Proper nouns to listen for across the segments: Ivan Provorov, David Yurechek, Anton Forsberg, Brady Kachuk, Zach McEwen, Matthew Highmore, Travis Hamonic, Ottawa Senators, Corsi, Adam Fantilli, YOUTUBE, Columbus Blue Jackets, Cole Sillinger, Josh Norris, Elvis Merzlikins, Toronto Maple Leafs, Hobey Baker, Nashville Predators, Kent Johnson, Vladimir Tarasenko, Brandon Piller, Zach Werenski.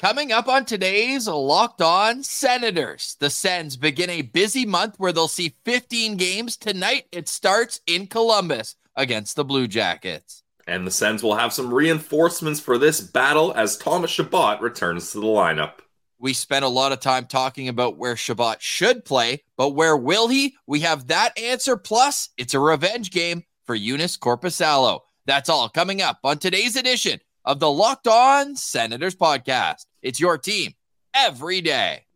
Coming up on today's Locked On Senators, the Sens begin a busy month where they'll see 15 games. Tonight, it starts in Columbus against the Blue Jackets. And the Sens will have some reinforcements for this battle as Thomas Chabot returns to the lineup. We spent a lot of time talking about where Chabot should play, but where will he? We have that answer, plus it's a revenge game for Joonas Korpisalo. That's all coming up on today's edition of the Locked On Senators podcast. It's your team every day.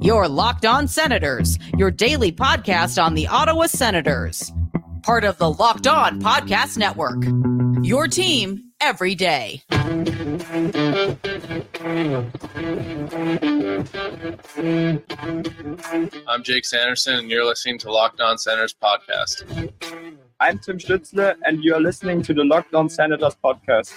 Your Locked On Senators, your daily podcast on the Ottawa Senators. Part of the Locked On Podcast Network. Your team every day. I'm Jake Sanderson, and you're listening to Locked On Senators podcast. I'm Tim Stützle, and you're listening to the Locked On Senators podcast.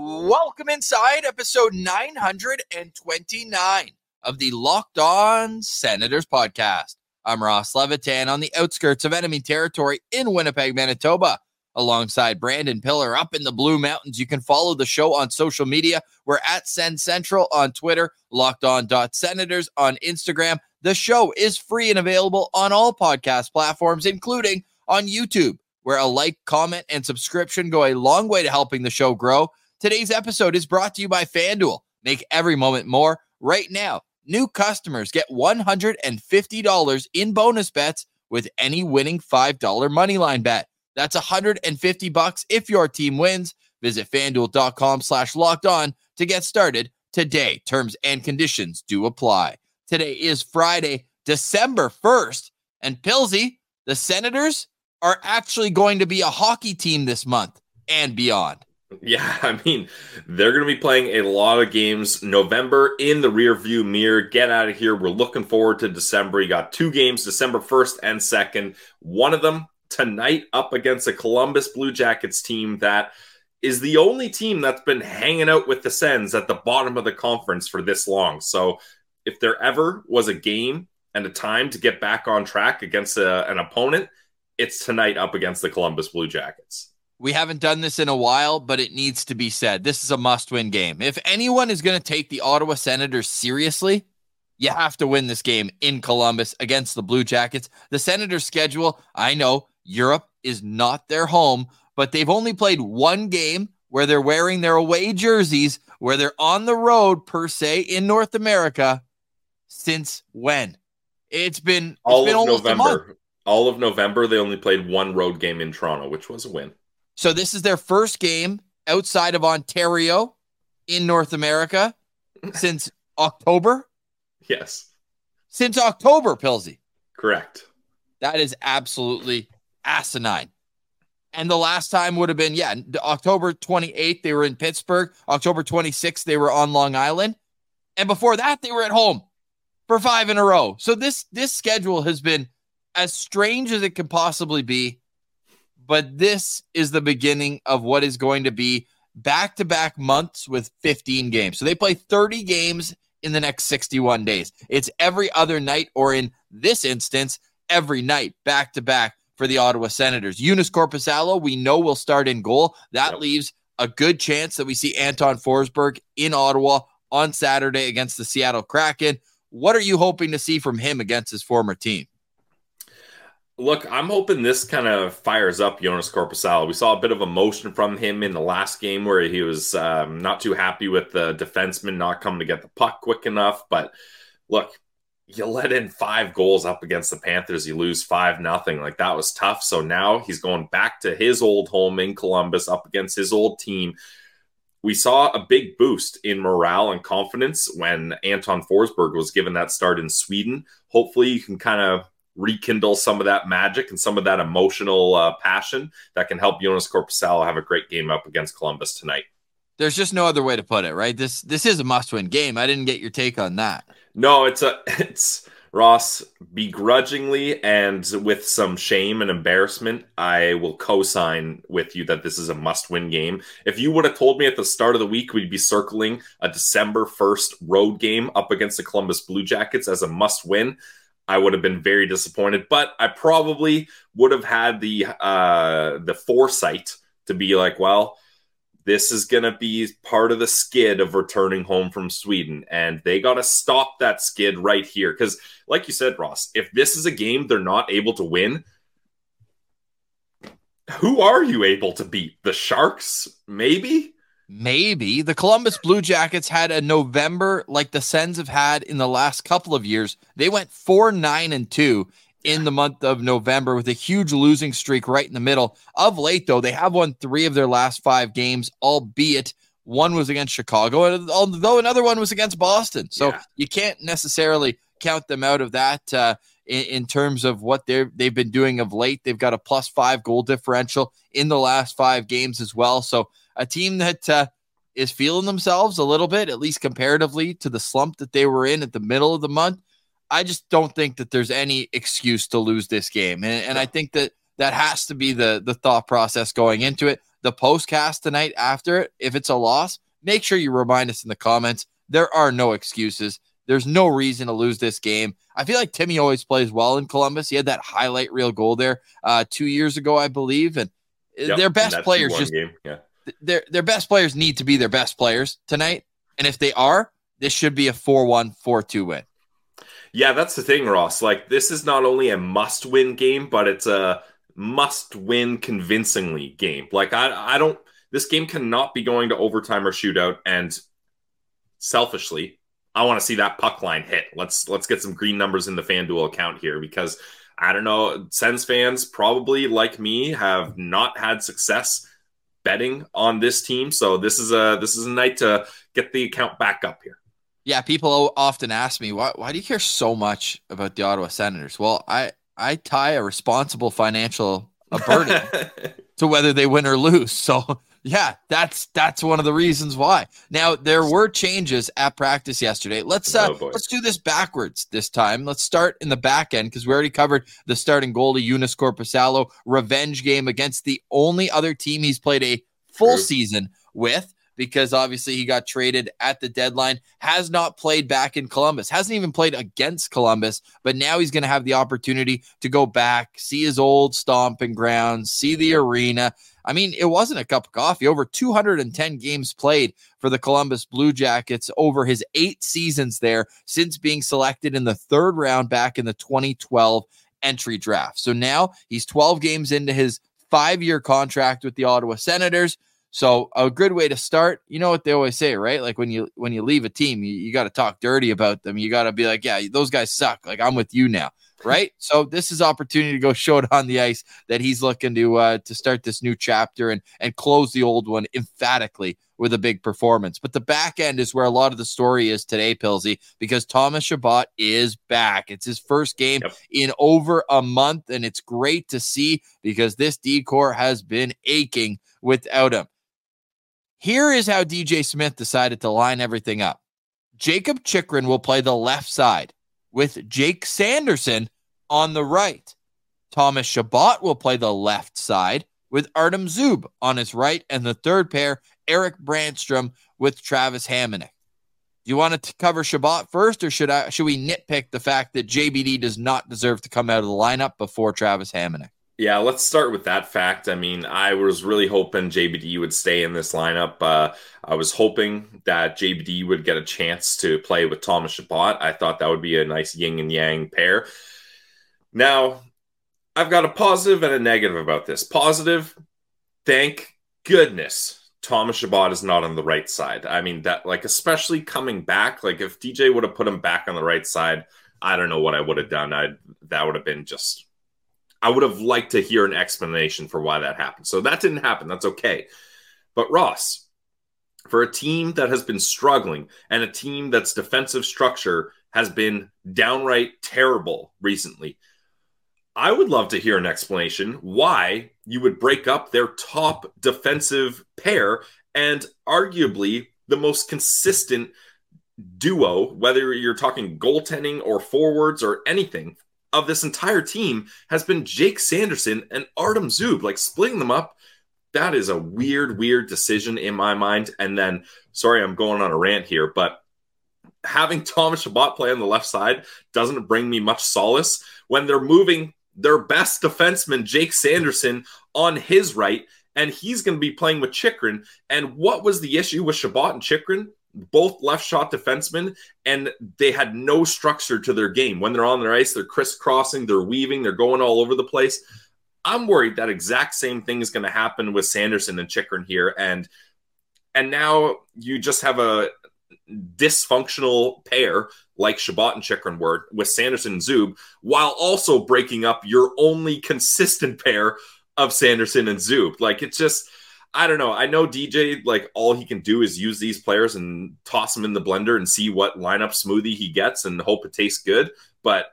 Welcome inside episode 929 of the Locked On Senators podcast. I'm Ross Levitan on the outskirts of enemy territory in Winnipeg, Manitoba, alongside Brandon Piller up in the Blue Mountains. You can follow the show on social media. We're at Sen Central on Twitter, LockedOn.Senators on Instagram. The show is free and available on all podcast platforms, including on YouTube, where a like, comment, and subscription go a long way to helping the show grow. Today's episode is brought to you by FanDuel. Make every moment more. Right now, new customers get $150 in bonus bets with any winning $5 moneyline bet. That's $150 if your team wins. Visit FanDuel.com/LockedOn to get started today. Terms and conditions do apply. Today is Friday, December 1st, and Pilsy, the Senators are actually going to be a hockey team this month and beyond. Yeah, I mean, they're going to be playing a lot of games. November in the rearview mirror. Get out of here. We're looking forward to December. You got two games, December 1st and 2nd. One of them tonight up against the Columbus Blue Jackets team that is the only team that's been hanging out with the Sens at the bottom of the conference for this long. So if there ever was a game and a time to get back on track against an opponent, it's tonight up against the Columbus Blue Jackets. We haven't done this in a while, but it needs to be said. This is a must-win game. If anyone is going to take the Ottawa Senators seriously, you have to win this game in Columbus against the Blue Jackets. The Senators' schedule, I know, Europe is not their home, but they've only played one game where they're wearing their away jerseys, where they're on the road, per se, in North America. Since when? It's been almost a month. All of November, they only played one road game in Toronto, which was a win. So this is their first game outside of Ontario in North America since October? Yes. Since October, Pilsy. Correct. That is absolutely asinine. And the last time would have been, October 28th, they were in Pittsburgh. October 26th, they were on Long Island. And before that, they were at home for five in a row. So this schedule has been as strange as it can possibly be. But this is the beginning of what is going to be back-to-back months with 15 games. So they play 30 games in the next 61 days. It's every other night, or in this instance, every night, back-to-back for the Ottawa Senators. Joonas Korpisalo, we know, will start in goal. That leaves a good chance that we see Anton Forsberg in Ottawa on Saturday against the Seattle Kraken. What are you hoping to see from him against his former team? Look, I'm hoping this kind of fires up Joonas Korpisalo. We saw a bit of emotion from him in the last game where he was not too happy with the defenseman not coming to get the puck quick enough. But look, you let in 5 goals up against the Panthers. You lose 5-0. Like, that was tough. So now he's going back to his old home in Columbus up against his old team. We saw a big boost in morale and confidence when Anton Forsberg was given that start in Sweden. Hopefully you can kind of rekindle some of that magic and some of that emotional passion that can help Joonas Korpisalo have a great game up against Columbus tonight. There's just no other way to put it, right? This is a must-win game. I didn't get your take on that. No, it's Ross, begrudgingly and with some shame and embarrassment, I will co-sign with you that this is a must-win game. If you would have told me at the start of the week we'd be circling a December 1st road game up against the Columbus Blue Jackets as a must-win, I would have been very disappointed, but I probably would have had the foresight to be like, well, this is going to be part of the skid of returning home from Sweden, and they got to stop that skid right here. Because like you said, Ross, if this is a game they're not able to win, who are you able to beat? The Sharks? Maybe. The Columbus Blue Jackets had a November like the Sens have had in the last couple of years. They went 4-9-2 in the month of November with a huge losing streak right in the middle. Of late, though, they have won 3 of their last 5 games, albeit one was against Chicago, although another one was against Boston. So you can't necessarily count them out of that in terms of what they've been doing of late. They've got a +5 goal differential in the last 5 games as well. So a team that is feeling themselves a little bit, at least comparatively to the slump that they were in at the middle of the month. I just don't think that there's any excuse to lose this game. And I think that has to be the thought process going into it. The postcast tonight after it, if it's a loss, make sure you remind us in the comments. There are no excuses. There's no reason to lose this game. I feel like Timmy always plays well in Columbus. He had that highlight reel goal there 2 years ago, I believe. And their best players their best players need to be their best players tonight. And if they are, this should be a 4-1, 4-2 win. Yeah, that's the thing, Ross. Like, this is not only a must-win game, but it's a must-win convincingly game. Like, I don't... This game cannot be going to overtime or shootout, and selfishly, I want to see that puck line hit. Let's get some green numbers in the FanDuel account here, because, I don't know, Sens fans probably, like me, have not had success betting on this team, so this is a night to get the account back up here. Yeah, people often ask me, why do you care so much about the Ottawa Senators? Well, I tie a responsible financial burden to whether they win or lose. So, yeah, that's one of the reasons why. Now, there were changes at practice yesterday. Let's do this backwards this time. Let's start in the back end, because we already covered the starting goalie, Joonas Korpisalo, revenge game against the only other team he's played a full season with, because obviously he got traded at the deadline, has not played back in Columbus, hasn't even played against Columbus, but now he's going to have the opportunity to go back, see his old stomping grounds, see the arena. I mean, it wasn't a cup of coffee. Over 210 games played for the Columbus Blue Jackets over his 8 seasons there since being selected in the 3rd round back in the 2012 entry draft. So now he's 12 games into his 5-year contract with the Ottawa Senators. So a good way to start, you know what they always say, right? Like when you leave a team, you got to talk dirty about them. You got to be like, yeah, those guys suck. Like, I'm with you now, right? So this is opportunity to go show it on the ice that he's looking to start this new chapter and close the old one emphatically with a big performance. But the back end is where a lot of the story is today, Pilsy, because Thomas Chabot is back. It's his first game in over a month, and it's great to see, because this decor has been aching without him. Here is how DJ Smith decided to line everything up. Jakob Chychrun will play the left side with Jake Sanderson on the right. Thomas Chabot will play the left side with Artem Zub on his right. And the third pair, Eric Brandstrom with Travis Hamonic. Do you want to cover Chabot first, or should we nitpick the fact that JBD does not deserve to come out of the lineup before Travis Hamonic? Yeah, let's start with that fact. I mean, I was really hoping JBD would stay in this lineup. I was hoping that JBD would get a chance to play with Thomas Chabot. I thought that would be a nice yin and yang pair. Now, I've got a positive and a negative about this. Positive, thank goodness Thomas Chabot is not on the right side. I mean, that, like, especially coming back, like, if DJ would have put him back on the right side, I don't know what I would have done. That would have been just... I would have liked to hear an explanation for why that happened. So that didn't happen. That's okay. But Ross, for a team that has been struggling and a team that's defensive structure has been downright terrible recently, I would love to hear an explanation why you would break up their top defensive pair and arguably the most consistent duo, whether you're talking goaltending or forwards or anything, of this entire team has been Jake Sanderson and Artem Zub. Like, splitting them up, that is a weird decision in my mind. And then, sorry, I'm going on a rant here, but having Thomas Chabot play on the left side doesn't bring me much solace when they're moving their best defenseman, Jake Sanderson, on his right and he's going to be playing with Chychrun. And what was the issue with Chabot and Chychrun? Both left shot defensemen, and they had no structure to their game. When they're on their ice, they're crisscrossing, they're weaving, they're going all over the place. I'm worried that exact same thing is going to happen with Sanderson and Chychrun here. And now you just have a dysfunctional pair like Chabot and Chychrun were with Sanderson and Zub, while also breaking up your only consistent pair of Sanderson and Zub. Like, it's just, I don't know. I know DJ, like, all he can do is use these players and toss them in the blender and see what lineup smoothie he gets and hope it tastes good. But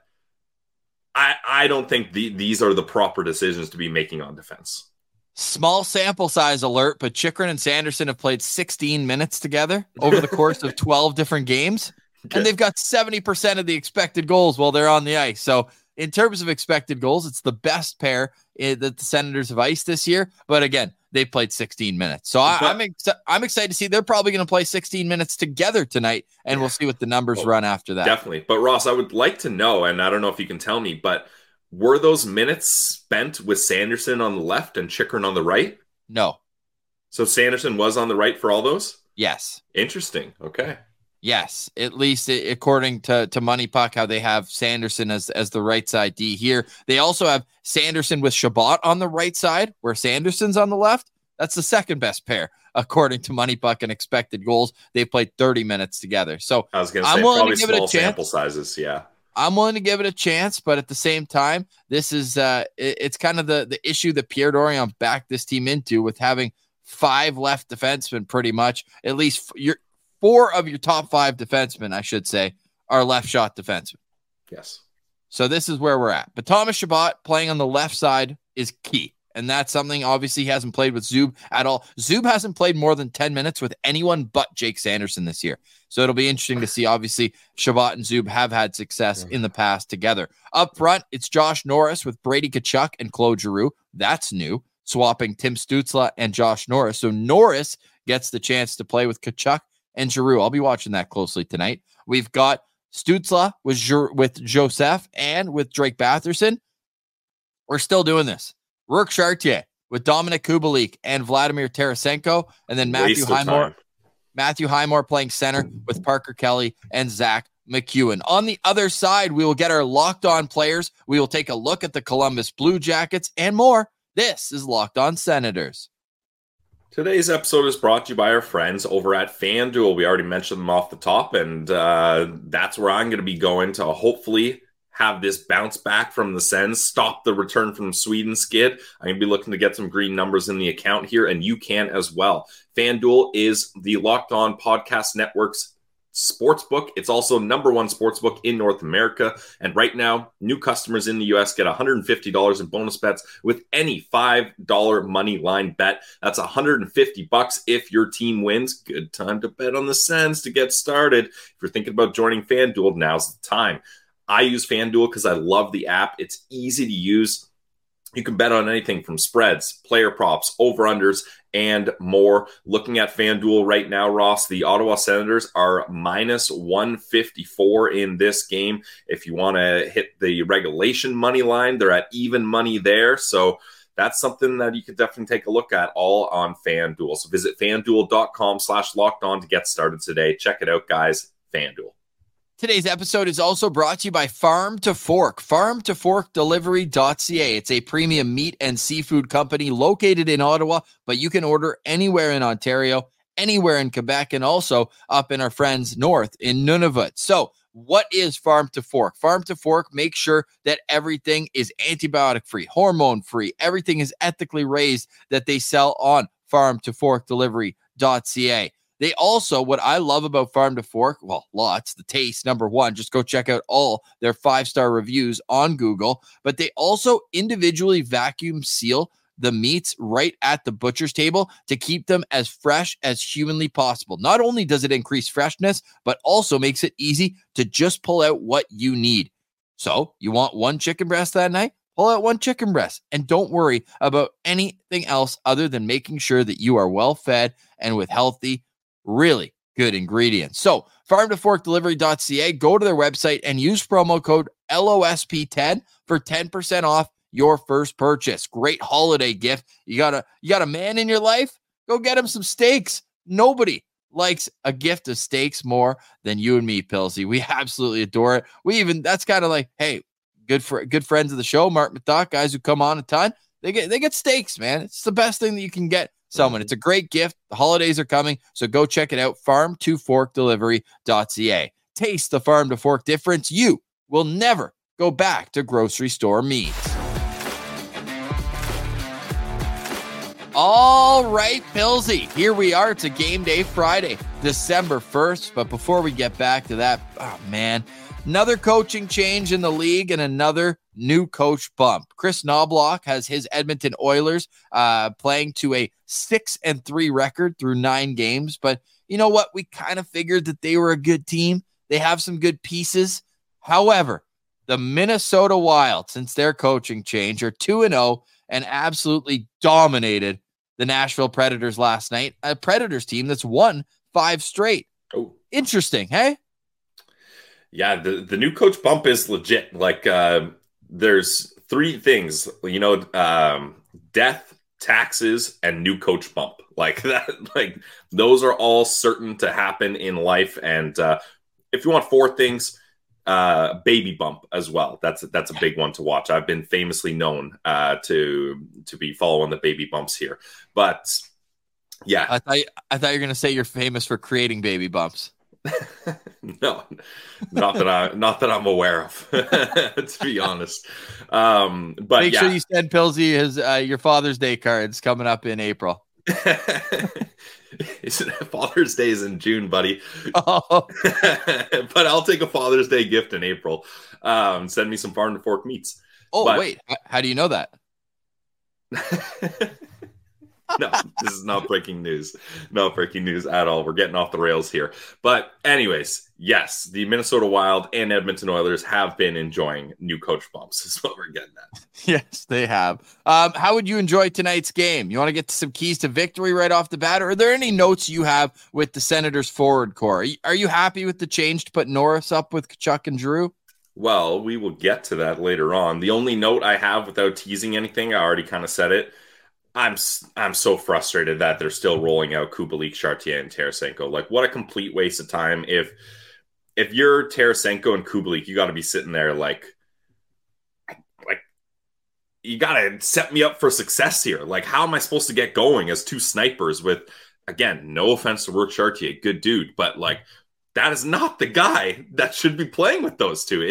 I don't think these are the proper decisions to be making on defense. Small sample size alert, but Chychrun and Sanderson have played 16 minutes together over the course of 12 different games. Okay. And they've got 70% of the expected goals while they're on the ice. So in terms of expected goals, it's the best pair that the Senators have iced this year. But again, they played 16 minutes. So I'm excited to see. They're probably going to play 16 minutes together tonight, and we'll see what the numbers run after that. Definitely. But Ross, I would like to know, and I don't know if you can tell me, but were those minutes spent with Sanderson on the left and Chychrun on the right? No. So Sanderson was on the right for all those? Yes. Interesting. Okay. Yes, at least according to Money Puck, how they have Sanderson as the right side D here. They also have Sanderson with Chabot on the right side, where Sanderson's on the left. That's the second best pair, according to Money Puck and expected goals. They played 30 minutes together. So I was going to say, probably small sample sizes, yeah. I'm willing to give it a chance, but at the same time, this is it's kind of the issue that Pierre Dorion backed this team into with having five left defensemen pretty much, at least you're four of your top five defensemen, I should say, are left shot defensemen. Yes. So this is where we're at. But Thomas Chabot playing on the left side is key. And that's something, obviously, he hasn't played with Zub at all. Zub hasn't played more than 10 minutes with anyone but Jake Sanderson this year. So it'll be interesting to see. Obviously, Chabot and Zub have had success in the past together. Up front, it's Josh Norris with Brady Kachuk and Claude Giroux. That's new. Swapping Tim Stützle and Josh Norris. So Norris gets the chance to play with Kachuk and Giroux. I'll be watching that closely tonight. We've got Stützle with Joseph and with Drake Batherson. We're still doing this. Rourke Chartier with Dominic Kubalik and Vladimir Tarasenko. And then Matthew Highmore playing center with Parker Kelly and Zach McEwen. On the other side, we will get our Locked On players. We will take a look at the Columbus Blue Jackets and more. This is Locked On Senators. Today's episode is brought to you by our friends over at FanDuel. We already mentioned them off the top, and that's where I'm going to be going to hopefully have this bounce back from the Sens, stop the return from Sweden skid. I'm going to be looking to get some green numbers in the account here, and you can as well. FanDuel is the Locked On Podcast Network's sportsbook. It's also number one sportsbook in North America. And right now, new customers in the U.S. get $150 in bonus bets with any $5 money line bet. That's $150 if your team wins. Good time to bet on the Sens to get started. If you're thinking about joining FanDuel, now's the time. I use FanDuel because I love the app. It's easy to use. You can bet on anything from spreads, player props, over-unders, and more. Looking at FanDuel right now, Ross, the Ottawa Senators are -154 in this game. If you want to hit the regulation money line, they're at even money there. So that's something that you could definitely take a look at all on FanDuel. So visit FanDuel.com/lockedon to get started today. Check it out, guys. FanDuel. Today's episode is also brought to you by Farm to Fork, Farm2ForkDelivery.ca. It's a premium meat and seafood company located in Ottawa, but you can order anywhere in Ontario, anywhere in Quebec, and also up in our friends north in Nunavut. So what is Farm to Fork? Farm to Fork makes sure that everything is antibiotic-free, hormone-free. Everything is ethically raised that they sell on Farm2ForkDelivery.ca. They also, what I love about Farm to Fork, well, lots, the taste, number one, just go check out all their 5-star reviews on Google, but they also individually vacuum seal the meats right at the butcher's table to keep them as fresh as humanly possible. Not only does it increase freshness, but also makes it easy to just pull out what you need. So you want one chicken breast that night? Pull out one chicken breast and don't worry about anything else other than making sure that you are well fed and with healthy, really good ingredients. So farm2forkdelivery.ca, go to their website and use promo code LOSP10 for 10% off your first purchase. Great holiday gift. You got a man in your life? Go get him some steaks. Nobody likes a gift of steaks more than you and me, Pilsy. We absolutely adore it. That's kind of like, hey, good friends of the show, Mark McDock, guys who come on a ton. They get steaks, man. It's the best thing that you can get someone. It's a great gift. The holidays are coming, so go check it out. Farm2ForkDelivery.ca. Taste the farm to fork difference. You will never go back to grocery store meat. All right, Pilsy, here we are. It's a game day Friday, December 1st. But before we get back to that, oh man, another coaching change in the league and another new coach bump. Chris Knobloch has his Edmonton Oilers playing to a 6-3 record through 9 games. But you know what? We kind of figured that they were a good team. They have some good pieces. However, the Minnesota Wild, since their coaching change, are 2-0 and absolutely dominated the Nashville Predators last night. A Predators team that's won 5 straight. Oh. Interesting, hey? Yeah, the new coach bump is legit. Like, there's 3 things, death, taxes, and new coach bump. Like that, like those are all certain to happen in life. And if you want 4 things, baby bump as well. That's a big one to watch. I've been famously known to be following the baby bumps here, but yeah, I thought you were gonna say you're famous for creating baby bumps. No, not that I'm aware of. To be honest, but make sure you send Pilsy his your Father's Day cards coming up in April. Father's Day is in June, buddy. Oh. But I'll take a Father's Day gift in April. Send me some farm to fork meats. Oh, but... wait. How do you know that? No, this is not breaking news. Not breaking news at all. We're getting off the rails here. But anyways, yes, the Minnesota Wild and Edmonton Oilers have been enjoying new coach bumps is what we're getting at. Yes, they have. How would you enjoy tonight's game? You want to get some keys to victory right off the bat? Or are there any notes you have with the Senators forward core? Are you happy with the change to put Norris up with Kachuk and Giroux? Well, we will get to that later on. The only note I have without teasing anything, I already kind of said it. I'm so frustrated that they're still rolling out Kubalik, Chartier, and Tarasenko. Like, what a complete waste of time. If you're Tarasenko and Kubalik, you got to be sitting there like you got to set me up for success here. Like, how am I supposed to get going as 2 snipers with, again, no offense to Rourke Chartier, good dude, but like that is not the guy that should be playing with those 2.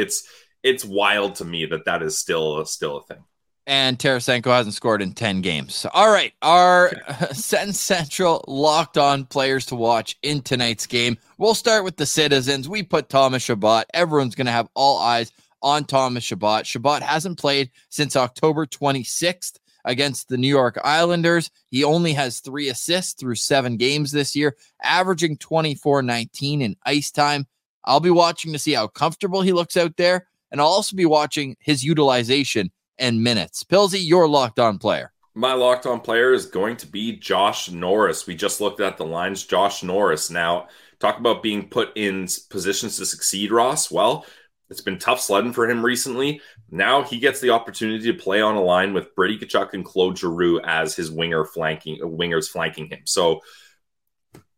It's wild to me that is still a thing. And Tarasenko hasn't scored in 10 games. All right, our Sens Central locked on players to watch in tonight's game. We'll start with the citizens. We put Thomas Chabot. Everyone's going to have all eyes on Thomas Chabot. Chabot hasn't played since October 26th against the New York Islanders. He only has 3 assists through 7 games this year, averaging 24-19 in ice time. I'll be watching to see how comfortable he looks out there, and I'll also be watching his utilization and minutes. Pilsy, your locked on player. My locked on player is going to be Josh Norris. We just looked at the lines. Josh Norris. Now, talk about being put in positions to succeed, Ross. Well, it's been tough sledding for him recently. Now he gets the opportunity to play on a line with Brady Kachuk and Claude Giroux as his wingers flanking him. So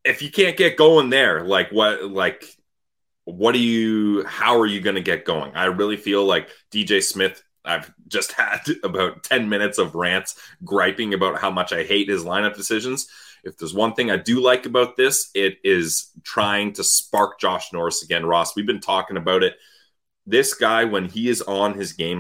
if you can't get going there, how are you going to get going? I really feel like DJ Smith, I've just had about 10 minutes of rants griping about how much I hate his lineup decisions. If there's one thing I do like about this, it is trying to spark Josh Norris again, Ross. We've been talking about it. This guy, when he is on his game,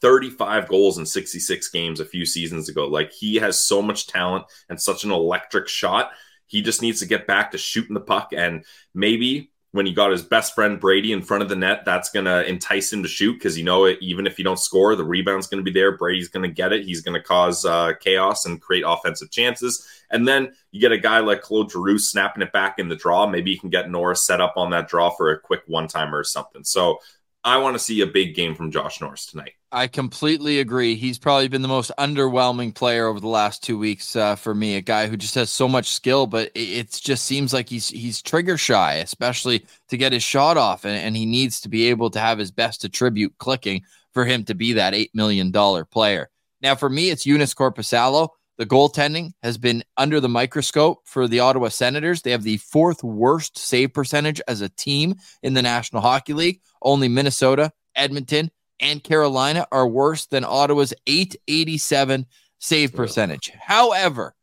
35 goals in 66 games a few seasons ago. Like, he has so much talent and such an electric shot. He just needs to get back to shooting the puck, and maybe when he got his best friend Brady in front of the net, that's going to entice him to shoot because, even if you don't score, the rebound's going to be there. Brady's going to get it. He's going to cause chaos and create offensive chances. And then you get a guy like Claude Giroux snapping it back in the draw. Maybe you can get Norris set up on that draw for a quick one-timer or something. So I want to see a big game from Josh Norris tonight. I completely agree. He's probably been the most underwhelming player over the last 2 weeks for me, a guy who just has so much skill, but it just seems like he's trigger shy, especially to get his shot off, and he needs to be able to have his best attribute clicking for him to be that $8 million player. Now, for me, it's Joonas Korpisalo. The goaltending has been under the microscope for the Ottawa Senators. They have the fourth worst save percentage as a team in the National Hockey League. Only Minnesota, Edmonton, and Carolina are worse than Ottawa's .887 save percentage. However,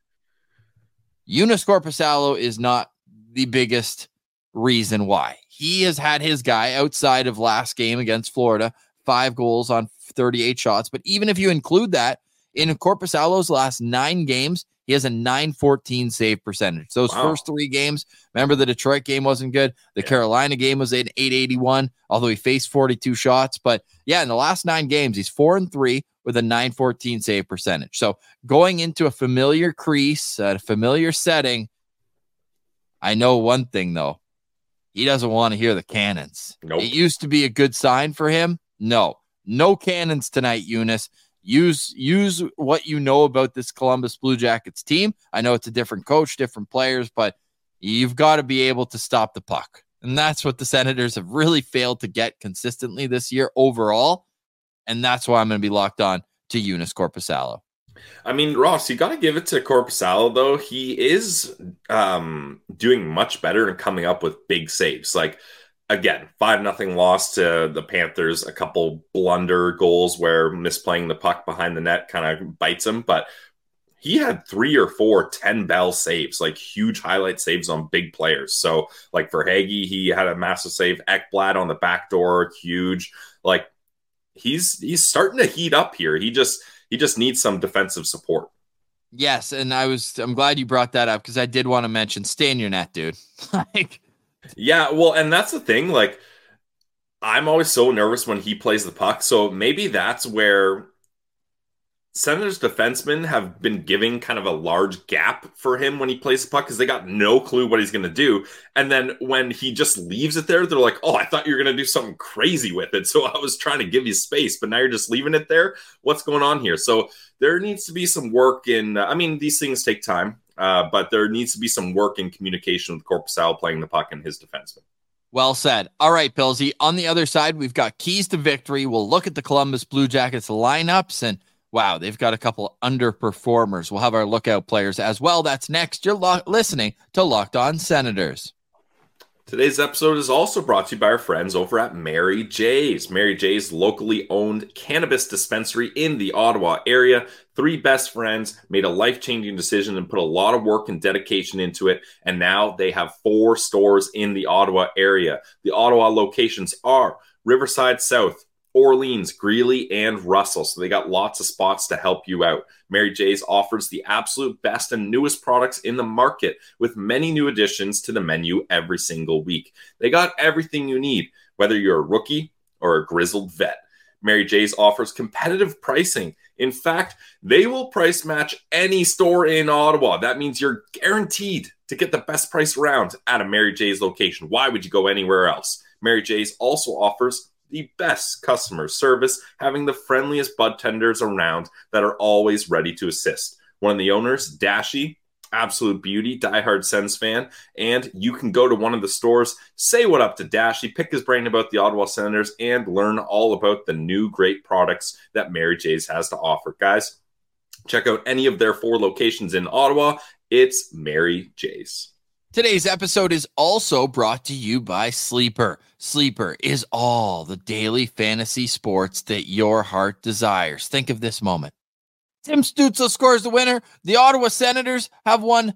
Joonas Korpisalo is not the biggest reason why. He has had his guy outside of last game against Florida, 5 goals on 38 shots. But even if you include that, in Korpisalo's last 9 games, he has a .914 save percentage. Those first 3 games, remember the Detroit game wasn't good. The Carolina game was an .881, although he faced 42 shots. But yeah, in the last 9 games, he's 4-3 with a .914 save percentage. So going into a familiar crease, a familiar setting, I know one thing, though. He doesn't want to hear the cannons. Nope. It used to be a good sign for him. No cannons tonight, Eunice. Use what you know about this Columbus Blue Jackets team. I know it's a different coach, different players, but you've got to be able to stop the puck. And that's what the Senators have really failed to get consistently this year overall. And that's why I'm going to be locked on to Joonas Korpisalo. I mean, Ross, you got to give it to Korpisalo, though. He is doing much better and coming up with big saves. Like, again, 5-0 loss to the Panthers, a couple blunder goals where misplaying the puck behind the net kind of bites him, but he had 3 or 4 10-bell saves, like huge highlight saves on big players. So, like, for Hagee, he had a massive save. Ekblad on the backdoor, huge. Like, he's starting to heat up here. He just needs some defensive support. Yes, and I'm glad you brought that up because I did want to mention, stay in your net, dude. Like, yeah, well, and that's the thing. Like, I'm always so nervous when he plays the puck. So maybe that's where Senators defensemen have been giving kind of a large gap for him when he plays the puck because they got no clue what he's going to do. And then when he just leaves it there, they're like, oh, I thought you were going to do something crazy with it. So I was trying to give you space, but now you're just leaving it there. What's going on here? So there needs to be some work in, I mean, these things take time. But there needs to be some work in communication with Korpisalo playing the puck and his defenseman. Well said. All right, Pilsy. On the other side, we've got keys to victory. We'll look at the Columbus Blue Jackets lineups, and wow, they've got a couple underperformers. We'll have our lookout players as well. That's next. You're listening to Locked On Senators. Today's episode is also brought to you by our friends over at Mary J's. Mary J's, locally owned cannabis dispensary in the Ottawa area. 3 best friends made a life-changing decision and put a lot of work and dedication into it. And now they have 4 stores in the Ottawa area. The Ottawa locations are Riverside South, Orleans, Greeley, and Russell. So they got lots of spots to help you out. Mary J's offers the absolute best and newest products in the market with many new additions to the menu every single week. They got everything you need, whether you're a rookie or a grizzled vet. Mary J's offers competitive pricing. In fact, they will price match any store in Ottawa. That means you're guaranteed to get the best price around at a Mary J's location. Why would you go anywhere else? Mary J's also offers the best customer service, having the friendliest bud tenders around that are always ready to assist. One of the owners, Dashie, absolute beauty, diehard Sens fan, and you can go to one of the stores, say what up to Dashie, pick his brain about the Ottawa Senators, and learn all about the new great products that Mary J's has to offer. Guys, check out any of their 4 locations in Ottawa. It's Mary J's. Today's episode is also brought to you by Sleeper. Sleeper is all the daily fantasy sports that your heart desires. Think of this moment. Tim Stützle scores the winner. The Ottawa Senators have won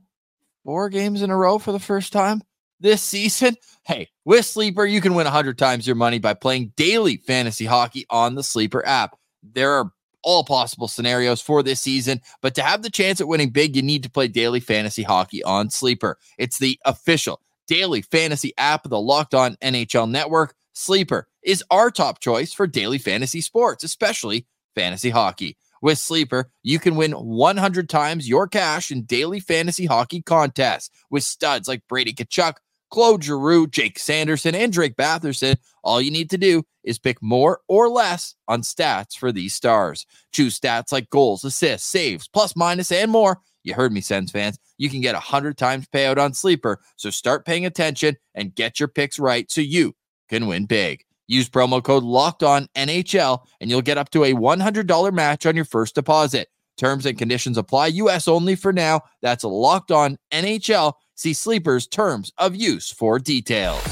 4 games in a row for the first time this season. Hey, with Sleeper, you can win 100 times your money by playing daily fantasy hockey on the Sleeper app. There are all possible scenarios for this season, but to have the chance at winning big, you need to play daily fantasy hockey on Sleeper. It's the official daily fantasy app of the Locked On NHL Network. Sleeper is our top choice for daily fantasy sports, especially fantasy hockey. With Sleeper, you can win 100 times your cash in daily fantasy hockey contests with studs like Brady Kachuk, Claude Giroux, Jake Sanderson, and Drake Batherson. All you need to do is pick more or less on stats for these stars. Choose stats like goals, assists, saves, plus, minus, and more. You heard me, Sens fans. You can get 100 times payout on Sleeper, so start paying attention and get your picks right so you can win big. Use promo code LOCKEDONNHL and you'll get up to a $100 match on your first deposit. Terms and conditions apply. U.S. only for now. That's Locked On NHL. See Sleeper's terms of use for details.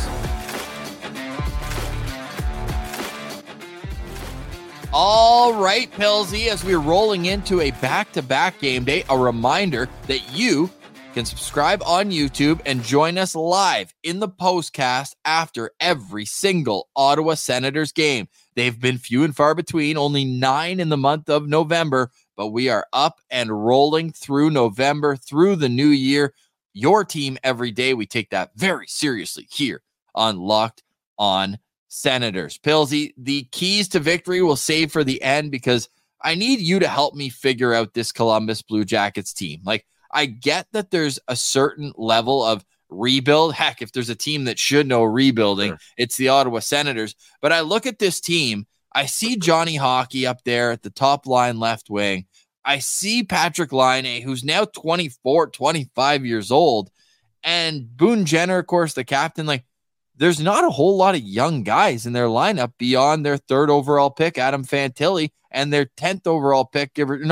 All right, Pilsy, as we're rolling into a back-to-back game day, a reminder that you can subscribe on YouTube and join us live in the postcast after every single Ottawa Senators game. They've been few and far between, only 9 in the month of November, but we are up and rolling through November, through the new year. Your team every day. We take that very seriously here on Locked On Senators. Pilsy, the keys to victory we'll save for the end because I need you to help me figure out this Columbus Blue Jackets team. Like, I get that there's a certain level of rebuild. Heck, if there's a team that should know rebuilding, sure, it's the Ottawa Senators. But I look at this team. I see Johnny Hockey up there at the top line left wing. I see Patrick Laine, who's now 24, 25 years old. And Boone Jenner, of course, the captain. Like, there's not a whole lot of young guys in their lineup beyond their 3rd overall pick, Adam Fantilli, and their 10th overall pick, even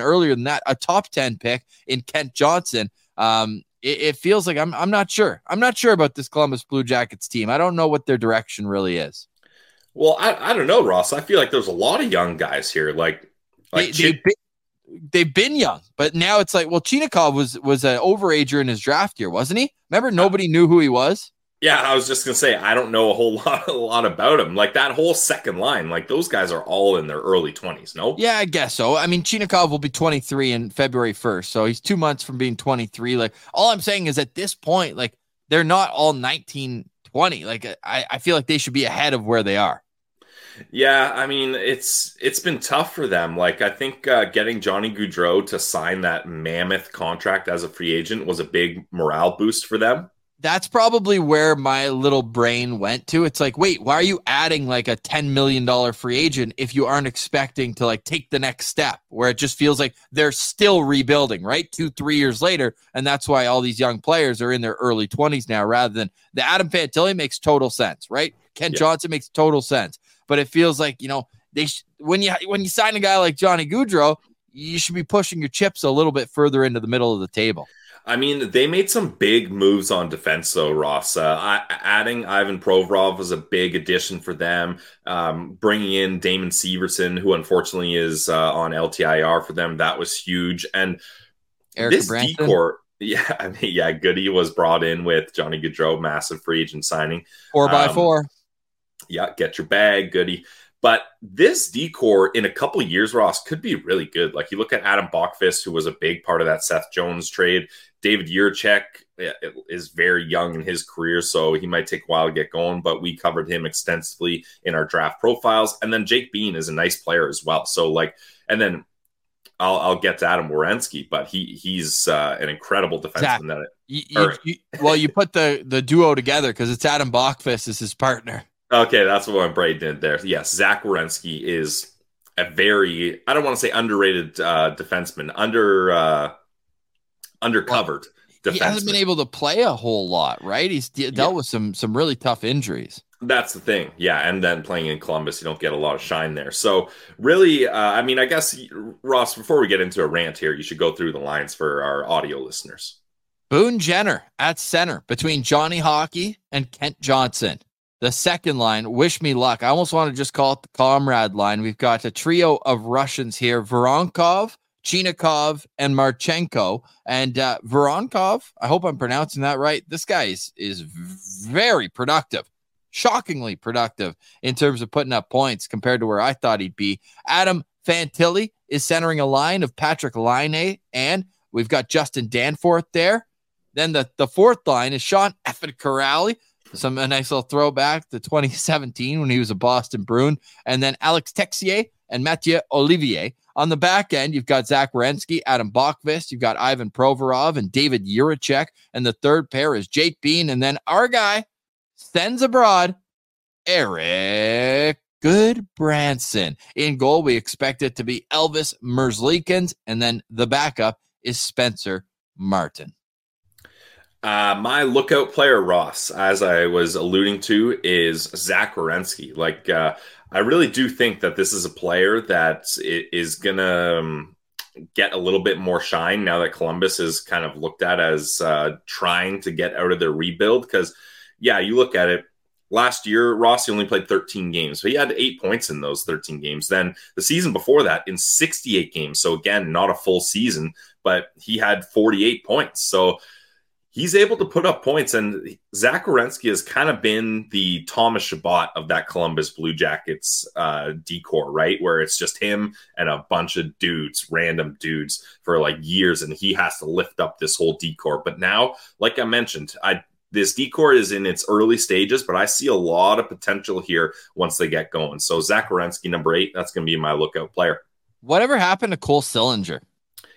earlier than that, a top 10 pick in Kent Johnson. It feels like I'm not sure. I'm not sure about this Columbus Blue Jackets team. I don't know what their direction really is. Well, I don't know, Ross. I feel like there's a lot of young guys here. They've been young, but now it's like, well, Chinikov was an overager in his draft year, wasn't he? Remember, nobody knew who he was. Yeah, I was just going to say, I don't know a lot about him. Like, that whole second line, like, those guys are all in their early 20s, no? Yeah, I guess so. I mean, Chinikov will be 23 in February 1st, so he's 2 months from being 23. Like, all I'm saying is at this point, like, they're not all 19, 20. Like, I feel like they should be ahead of where they are. Yeah, I mean, it's been tough for them. Like, I think getting Johnny Gaudreau to sign that mammoth contract as a free agent was a big morale boost for them. That's probably where my little brain went to. It's like, wait, why are you adding like a $10 million free agent if you aren't expecting to like take the next step, where it just feels like they're still rebuilding, right? 2-3 years later. And that's why all these young players are in their early 20s now, rather than the Adam Fantilli makes total sense, right? Ken Johnson makes total sense. But it feels like, you know, when you sign a guy like Johnny Gaudreau, you should be pushing your chips a little bit further into the middle of the table. I mean, they made some big moves on defense, though, Ross. Adding Ivan Provorov was a big addition for them. Bringing in Damon Severson, who unfortunately is on LTIR for them, that was huge. And Eric Branson, Goodie was brought in with Johnny Gaudreau, massive free agent signing. 4x4. Yeah, get your bag, Goodie. But this decor in a couple of years, Ross, could be really good. Like, you look at Adam Boqvist, who was a big part of that Seth Jones trade. David Yurchek is very young in his career, so he might take a while to get going, but we covered him extensively in our draft profiles. And then Jake Bean is a nice player as well. So, like, and then I'll get to Adam Werenski, but he's an incredible defenseman. Exactly. You put the duo together because it's Adam Boqvist is his partner. Okay, that's what Brady did there. Yes, Zach Werenski is a very, I don't want to say underrated defenseman, undercovered defenseman. He hasn't been able to play a whole lot, right? He's dealt with some really tough injuries. That's the thing. Yeah, and then playing in Columbus, you don't get a lot of shine there. So really, I mean, I guess, Ross, before we get into a rant here, you should go through the lines for our audio listeners. Boone Jenner at center between Johnny Hockey and Kent Johnson. The second line, wish me luck. I almost want to just call it the comrade line. We've got a trio of Russians here, Voronkov, Chinikov, and Marchenko. And Voronkov, I hope I'm pronouncing that right. This guy is very productive, shockingly productive in terms of putting up points compared to where I thought he'd be. Adam Fantilli is centering a line of Patrick Laine, and we've got Justin Danforth there. Then the fourth line is Sean Effin Corrali. A nice little throwback to 2017 when he was a Boston Bruin. And then Alex Texier and Mathieu Olivier. On the back end, you've got Zach Werenski, Adam Boqvist, you've got Ivan Provorov and David Yurechek. And the third pair is Jake Bean. And then our guy sends abroad Eric Goodbranson. In goal, we expect it to be Elvis Merzlikins. And then the backup is Spencer Martin. My lookout player, Ross, as I was alluding to, is Zach Werenski. Like, I really do think that this is a player that is going to get a little bit more shine now that Columbus is kind of looked at as trying to get out of their rebuild. Because, yeah, you look at it, last year, Ross, he only played 13 games, but he had 8 points in those 13 games. Then the season before that, in 68 games, so again, not a full season, but he had 48 points. So he's able to put up points, and Zach Werenski has kind of been the Thomas Chabot of that Columbus Blue Jackets decor, right? Where it's just him and a bunch of dudes, random dudes, for like years, and he has to lift up this whole decor. But now, like I mentioned, this decor is in its early stages, but I see a lot of potential here once they get going. So Zach Werenski, number 8, that's going to be my lookout player. Whatever happened to Cole Sillinger?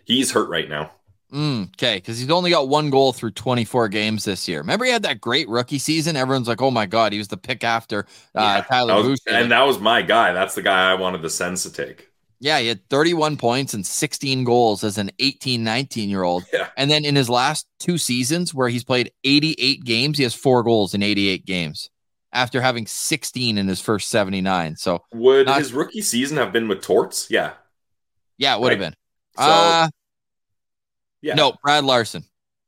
He's hurt right now. Okay, because he's only got one goal through 24 games this year. Remember, he had that great rookie season. Everyone's like, "Oh my God, he was the pick after Tyler Boucher," and that was my guy. That's the guy I wanted the Sens to take. Yeah, he had 31 points and 16 goals as an 18, 19-year-old. Yeah. And then in his last 2 seasons, where he's played 88 games, he has 4 goals in 88 games after having 16 in his first 79. So would his rookie season have been with Torts? Yeah, yeah, it would have been. So, yeah. No, Brad Larson.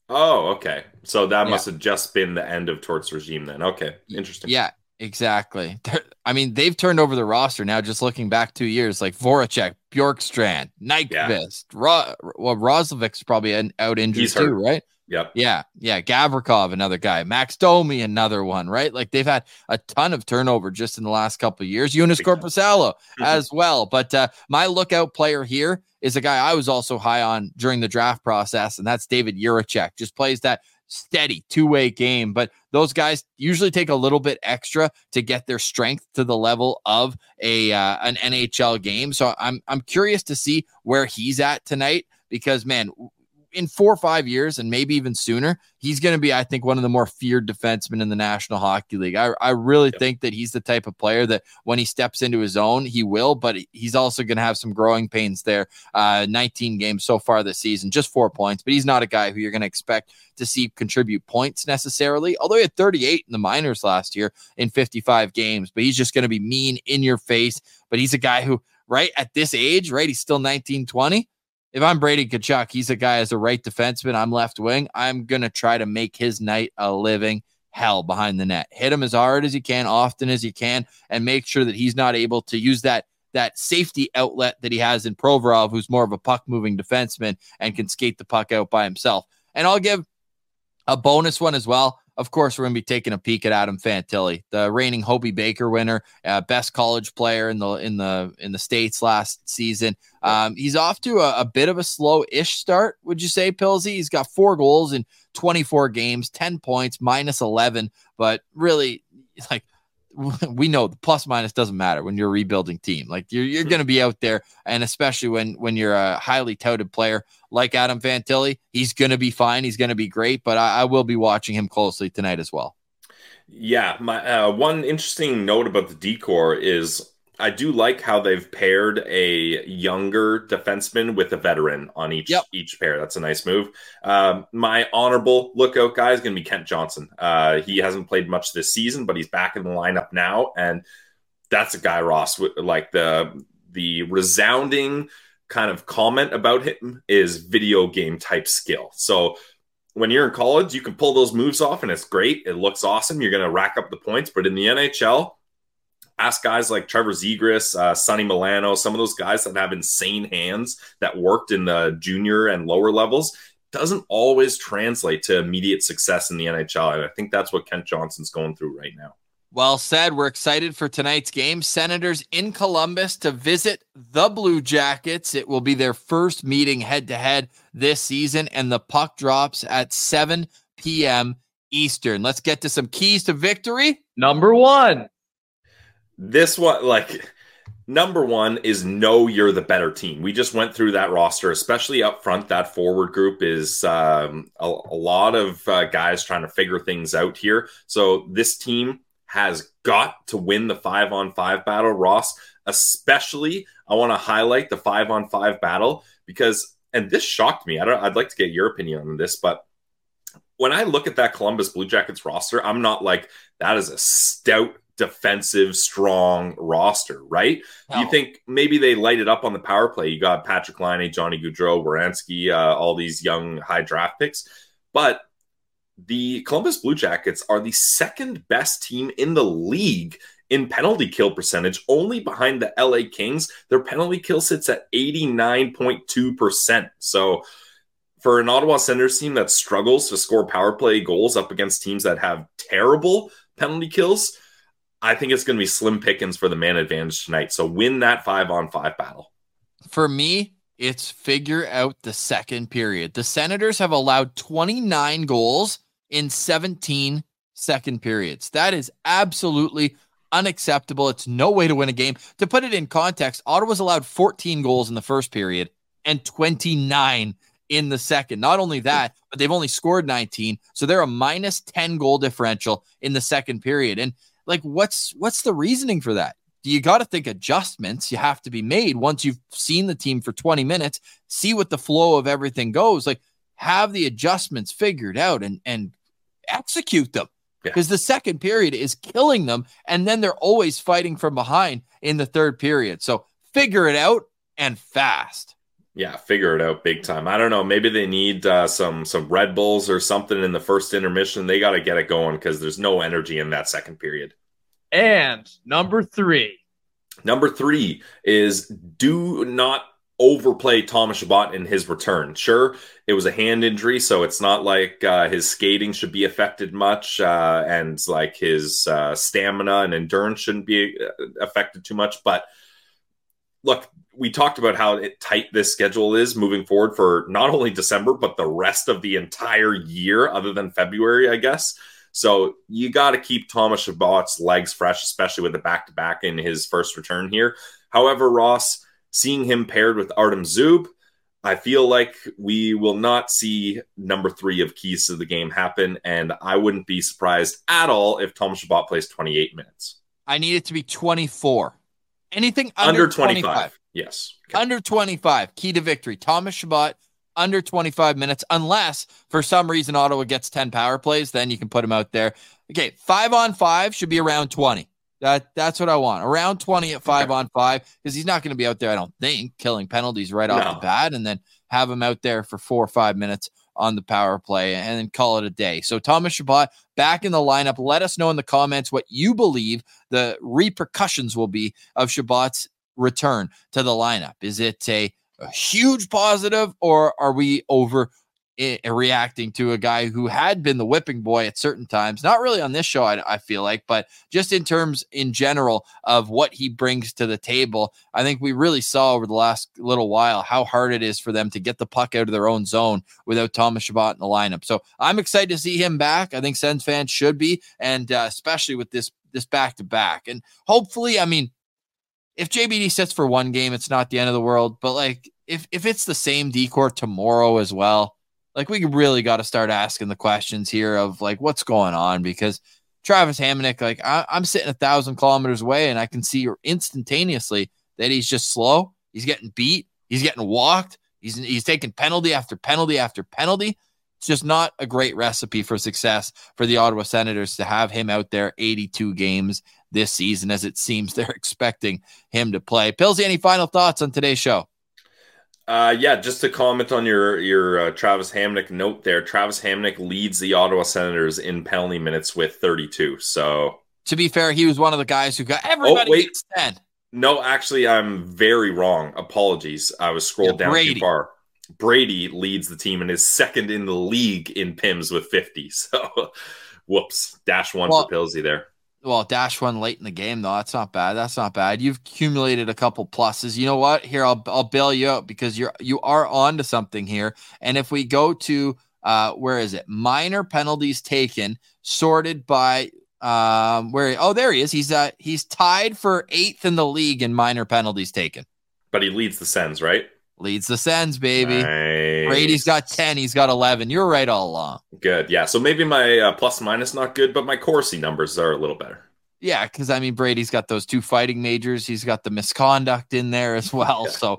Oh, okay. So that must have just been the end of Torts' regime then. Okay, interesting. Yeah, exactly. I mean, they've turned over the roster now, just looking back 2 years, like Voracek, Bjorkstrand, Nyquist, Roslovic's probably out injured too, right? Yep. Yeah, Gavrikov, another guy. Max Domi, another one, right? Like, they've had a ton of turnover just in the last couple of years. Joonas Korpisalo as well. But my lookout player here is a guy I was also high on during the draft process, and that's David Juracek. Just plays that steady two-way game. But those guys usually take a little bit extra to get their strength to the level of an NHL game. So I'm curious to see where he's at tonight because, man, in 4 or 5 years and maybe even sooner, he's going to be, I think, one of the more feared defensemen in the National Hockey League. I really think that he's the type of player that when he steps into his own, he will, but he's also going to have some growing pains there. 19 games so far this season, just 4 points, but he's not a guy who you're going to expect to see contribute points necessarily, although he had 38 in the minors last year in 55 games, but he's just going to be mean in your face. But he's a guy who, right at this age, right, he's still 19, 20. If I'm Brady Kachuk, he's a guy as a right defenseman, I'm left wing, I'm going to try to make his night a living hell behind the net. Hit him as hard as you can, often as you can, and make sure that he's not able to use that safety outlet that he has in Provorov, who's more of a puck-moving defenseman and can skate the puck out by himself. And I'll give a bonus one as well. Of course, we're going to be taking a peek at Adam Fantilli, the reigning Hobey Baker winner, best college player in the States last season. He's off to a bit of a slow-ish start, would you say, Pilsy? He's got 4 goals in 24 games, 10 points, minus 11. But really, like, we know the plus-minus doesn't matter when you're a rebuilding team. Like, you're going to be out there, and especially when you're a highly touted player like Adam Fantilli, he's going to be fine. He's going to be great, but I will be watching him closely tonight as well. Yeah, my one interesting note about the decor is I do like how they've paired a younger defenseman with a veteran on each pair. That's a nice move. My honorable lookout guy is going to be Kent Johnson. He hasn't played much this season, but he's back in the lineup now, and that's a guy, Ross, like the resounding kind of comment about him is video game type skill. So when you're in college, you can pull those moves off, and it's great. It looks awesome. You're going to rack up the points, but in the NHL, ask guys like Trevor Zegras, Sonny Milano, some of those guys that have insane hands that worked in the junior and lower levels, doesn't always translate to immediate success in the NHL. And I think that's what Kent Johnson's going through right now. Well said. We're excited for tonight's game. Senators in Columbus to visit the Blue Jackets. It will be their first meeting head-to-head this season, and the puck drops at 7 p.m. Eastern. Let's get to some keys to victory. Number 1. This one, like, number 1 is know you're the better team. We just went through that roster, especially up front. That forward group is a lot of guys trying to figure things out here. So this team has got to win the 5-on-5 battle, Ross. Especially, I want to highlight the 5-on-5 battle because, and this shocked me. I'd like to get your opinion on this, but when I look at that Columbus Blue Jackets roster, I'm not like, that is a stout, defensive, strong roster, right? No. You think maybe they light it up on the power play. You got Patrick Laine, Johnny Gaudreau, Werenski, all these young high draft picks. But the Columbus Blue Jackets are the second best team in the league in penalty kill percentage, only behind the LA Kings. Their penalty kill sits at 89.2%. So for an Ottawa Senators team that struggles to score power play goals up against teams that have terrible penalty kills, I think it's going to be slim pickings for the man advantage tonight. So win that 5-on-5 battle. For me, it's figure out the second period. The Senators have allowed 29 goals in 17 second periods. That is absolutely unacceptable. It's no way to win a game. To put it in context, Ottawa's allowed 14 goals in the first period and 29 in the second. Not only that, but they've only scored 19. So they're a minus 10 goal differential in the second period. And like, what's the reasoning for that? You got to think adjustments you have to be made once you've seen the team for 20 minutes, see what the flow of everything goes. Like, have the adjustments figured out and execute them, because the second period is killing them. And then they're always fighting from behind in the third period. So figure it out and fast. Yeah, figure it out big time. I don't know. Maybe they need some Red Bulls or something in the first intermission. They got to get it going because there's no energy in that second period. And number three is do not overplay Thomas Chabot in his return. Sure, it was a hand injury, so it's not like his skating should be affected much, and like his stamina and endurance shouldn't be affected too much. But look, we talked about how tight this schedule is moving forward for not only December, but the rest of the entire year other than February, I guess. So you got to keep Thomas Chabot's legs fresh, especially with the back-to-back in his first return here. However, Ross, seeing him paired with Artem Zub, I feel like we will not see number three of keys to the game happen, and I wouldn't be surprised at all if Thomas Chabot plays 28 minutes. I need it to be 24. Anything under 25. Yes. Okay. Under 25, key to victory. Thomas Chabot, under 25 minutes, unless for some reason Ottawa gets 10 power plays, then you can put him out there. Okay, 5-on-5 should be around 20. That's what I want. Around 20 at 5-on-5, because he's not going to be out there, I don't think, killing penalties right off the bat, and then have him out there for 4 or 5 minutes on the power play and then call it a day. So Thomas Chabot back in the lineup. Let us know in the comments what you believe the repercussions will be of Chabot's return to the lineup. Is it a huge positive, or are we overreacting to a guy who had been the whipping boy at certain times? Not really on this show, I feel like, but just in terms in general of what he brings to the table. I think we really saw over the last little while how hard it is for them to get the puck out of their own zone without Thomas Chabot in the lineup. So I'm excited to see him back. I think Sens fans should be, and especially with this back-to-back. And hopefully, I mean, if JBD sits for one game, it's not the end of the world. But like, if it's the same decor tomorrow as well, like, we really got to start asking the questions here of like, what's going on? Because Travis Hamonic, like, I'm sitting 1,000 kilometers away and I can see instantaneously that he's just slow. He's getting beat. He's getting walked. He's taking penalty after penalty after penalty. It's just not a great recipe for success for the Ottawa Senators to have him out there 82 games this season, as it seems they're expecting him to play. Pillsy, any final thoughts on today's show? Just to comment on your Travis Hamonic note there, Travis Hamonic leads the Ottawa Senators in penalty minutes with 32. So to be fair, he was one of the guys who got everybody. Oh, wait. Gets 10. No, actually, I'm very wrong. Apologies. I was scrolled down too far. Brady leads the team and is second in the league in PIMS with 50. So whoops, -1 for Pillsy there. Well, -1 late in the game, though. That's not bad. That's not bad. You've accumulated a couple pluses. You know what? Here, I'll bail you out because you are on to something here. And if we go to, where is it? Minor penalties taken, sorted by, there he is. He's tied for 8th in the league in minor penalties taken. But he leads the Sens, right? Leads the Sens, baby. Nice. Brady's got 10. He's got 11. You're right all along. Good. Yeah. So maybe my plus-minus not good, but my Corsi numbers are a little better. Yeah, because, I mean, Brady's got those 2 fighting majors. He's got the misconduct in there as well. Yeah. So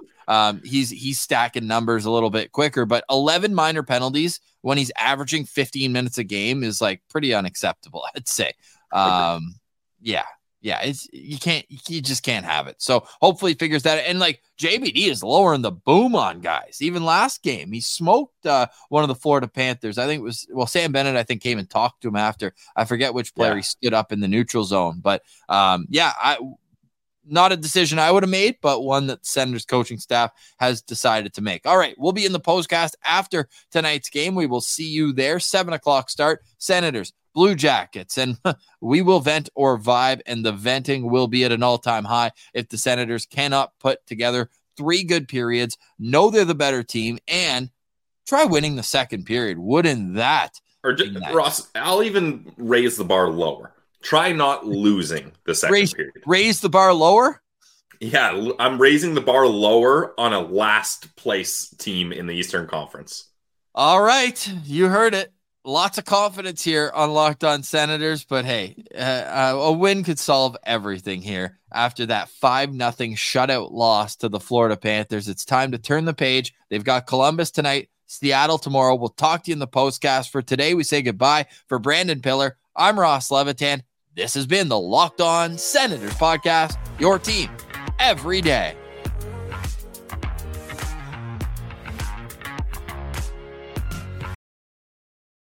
He's stacking numbers a little bit quicker, but 11 minor penalties when he's averaging 15 minutes a game is like pretty unacceptable, I'd say. You just can't have it. So hopefully he figures that out. And like JBD is lowering the boom on guys. Even last game, he smoked one of the Florida Panthers. I think it was, Sam Bennett, I think came and talked to him after. I forget which player he stood up in the neutral zone, but not a decision I would have made, but one that the Senators coaching staff has decided to make. All right, we'll be in the postcast after tonight's game. We will see you there. 7:00 start. Senators, Blue Jackets, and we will vent or vibe, and the venting will be at an all-time high if the Senators cannot put together three good periods, know they're the better team, and try winning the second period. Wouldn't that be nice? Ross, I'll even raise the bar lower. Try not losing the second period. Raise the bar lower? Yeah, I'm raising the bar lower on a last place team in the Eastern Conference. All right, you heard it. Lots of confidence here on Locked On Senators, but hey, a win could solve everything here. After that 5-0 shutout loss to the Florida Panthers, it's time to turn the page. They've got Columbus tonight, Seattle tomorrow. We'll talk to you in the postcast. For today, we say goodbye. For Brandon Piller, I'm Ross Levitan. This has been the Locked On Senators podcast, your team every day.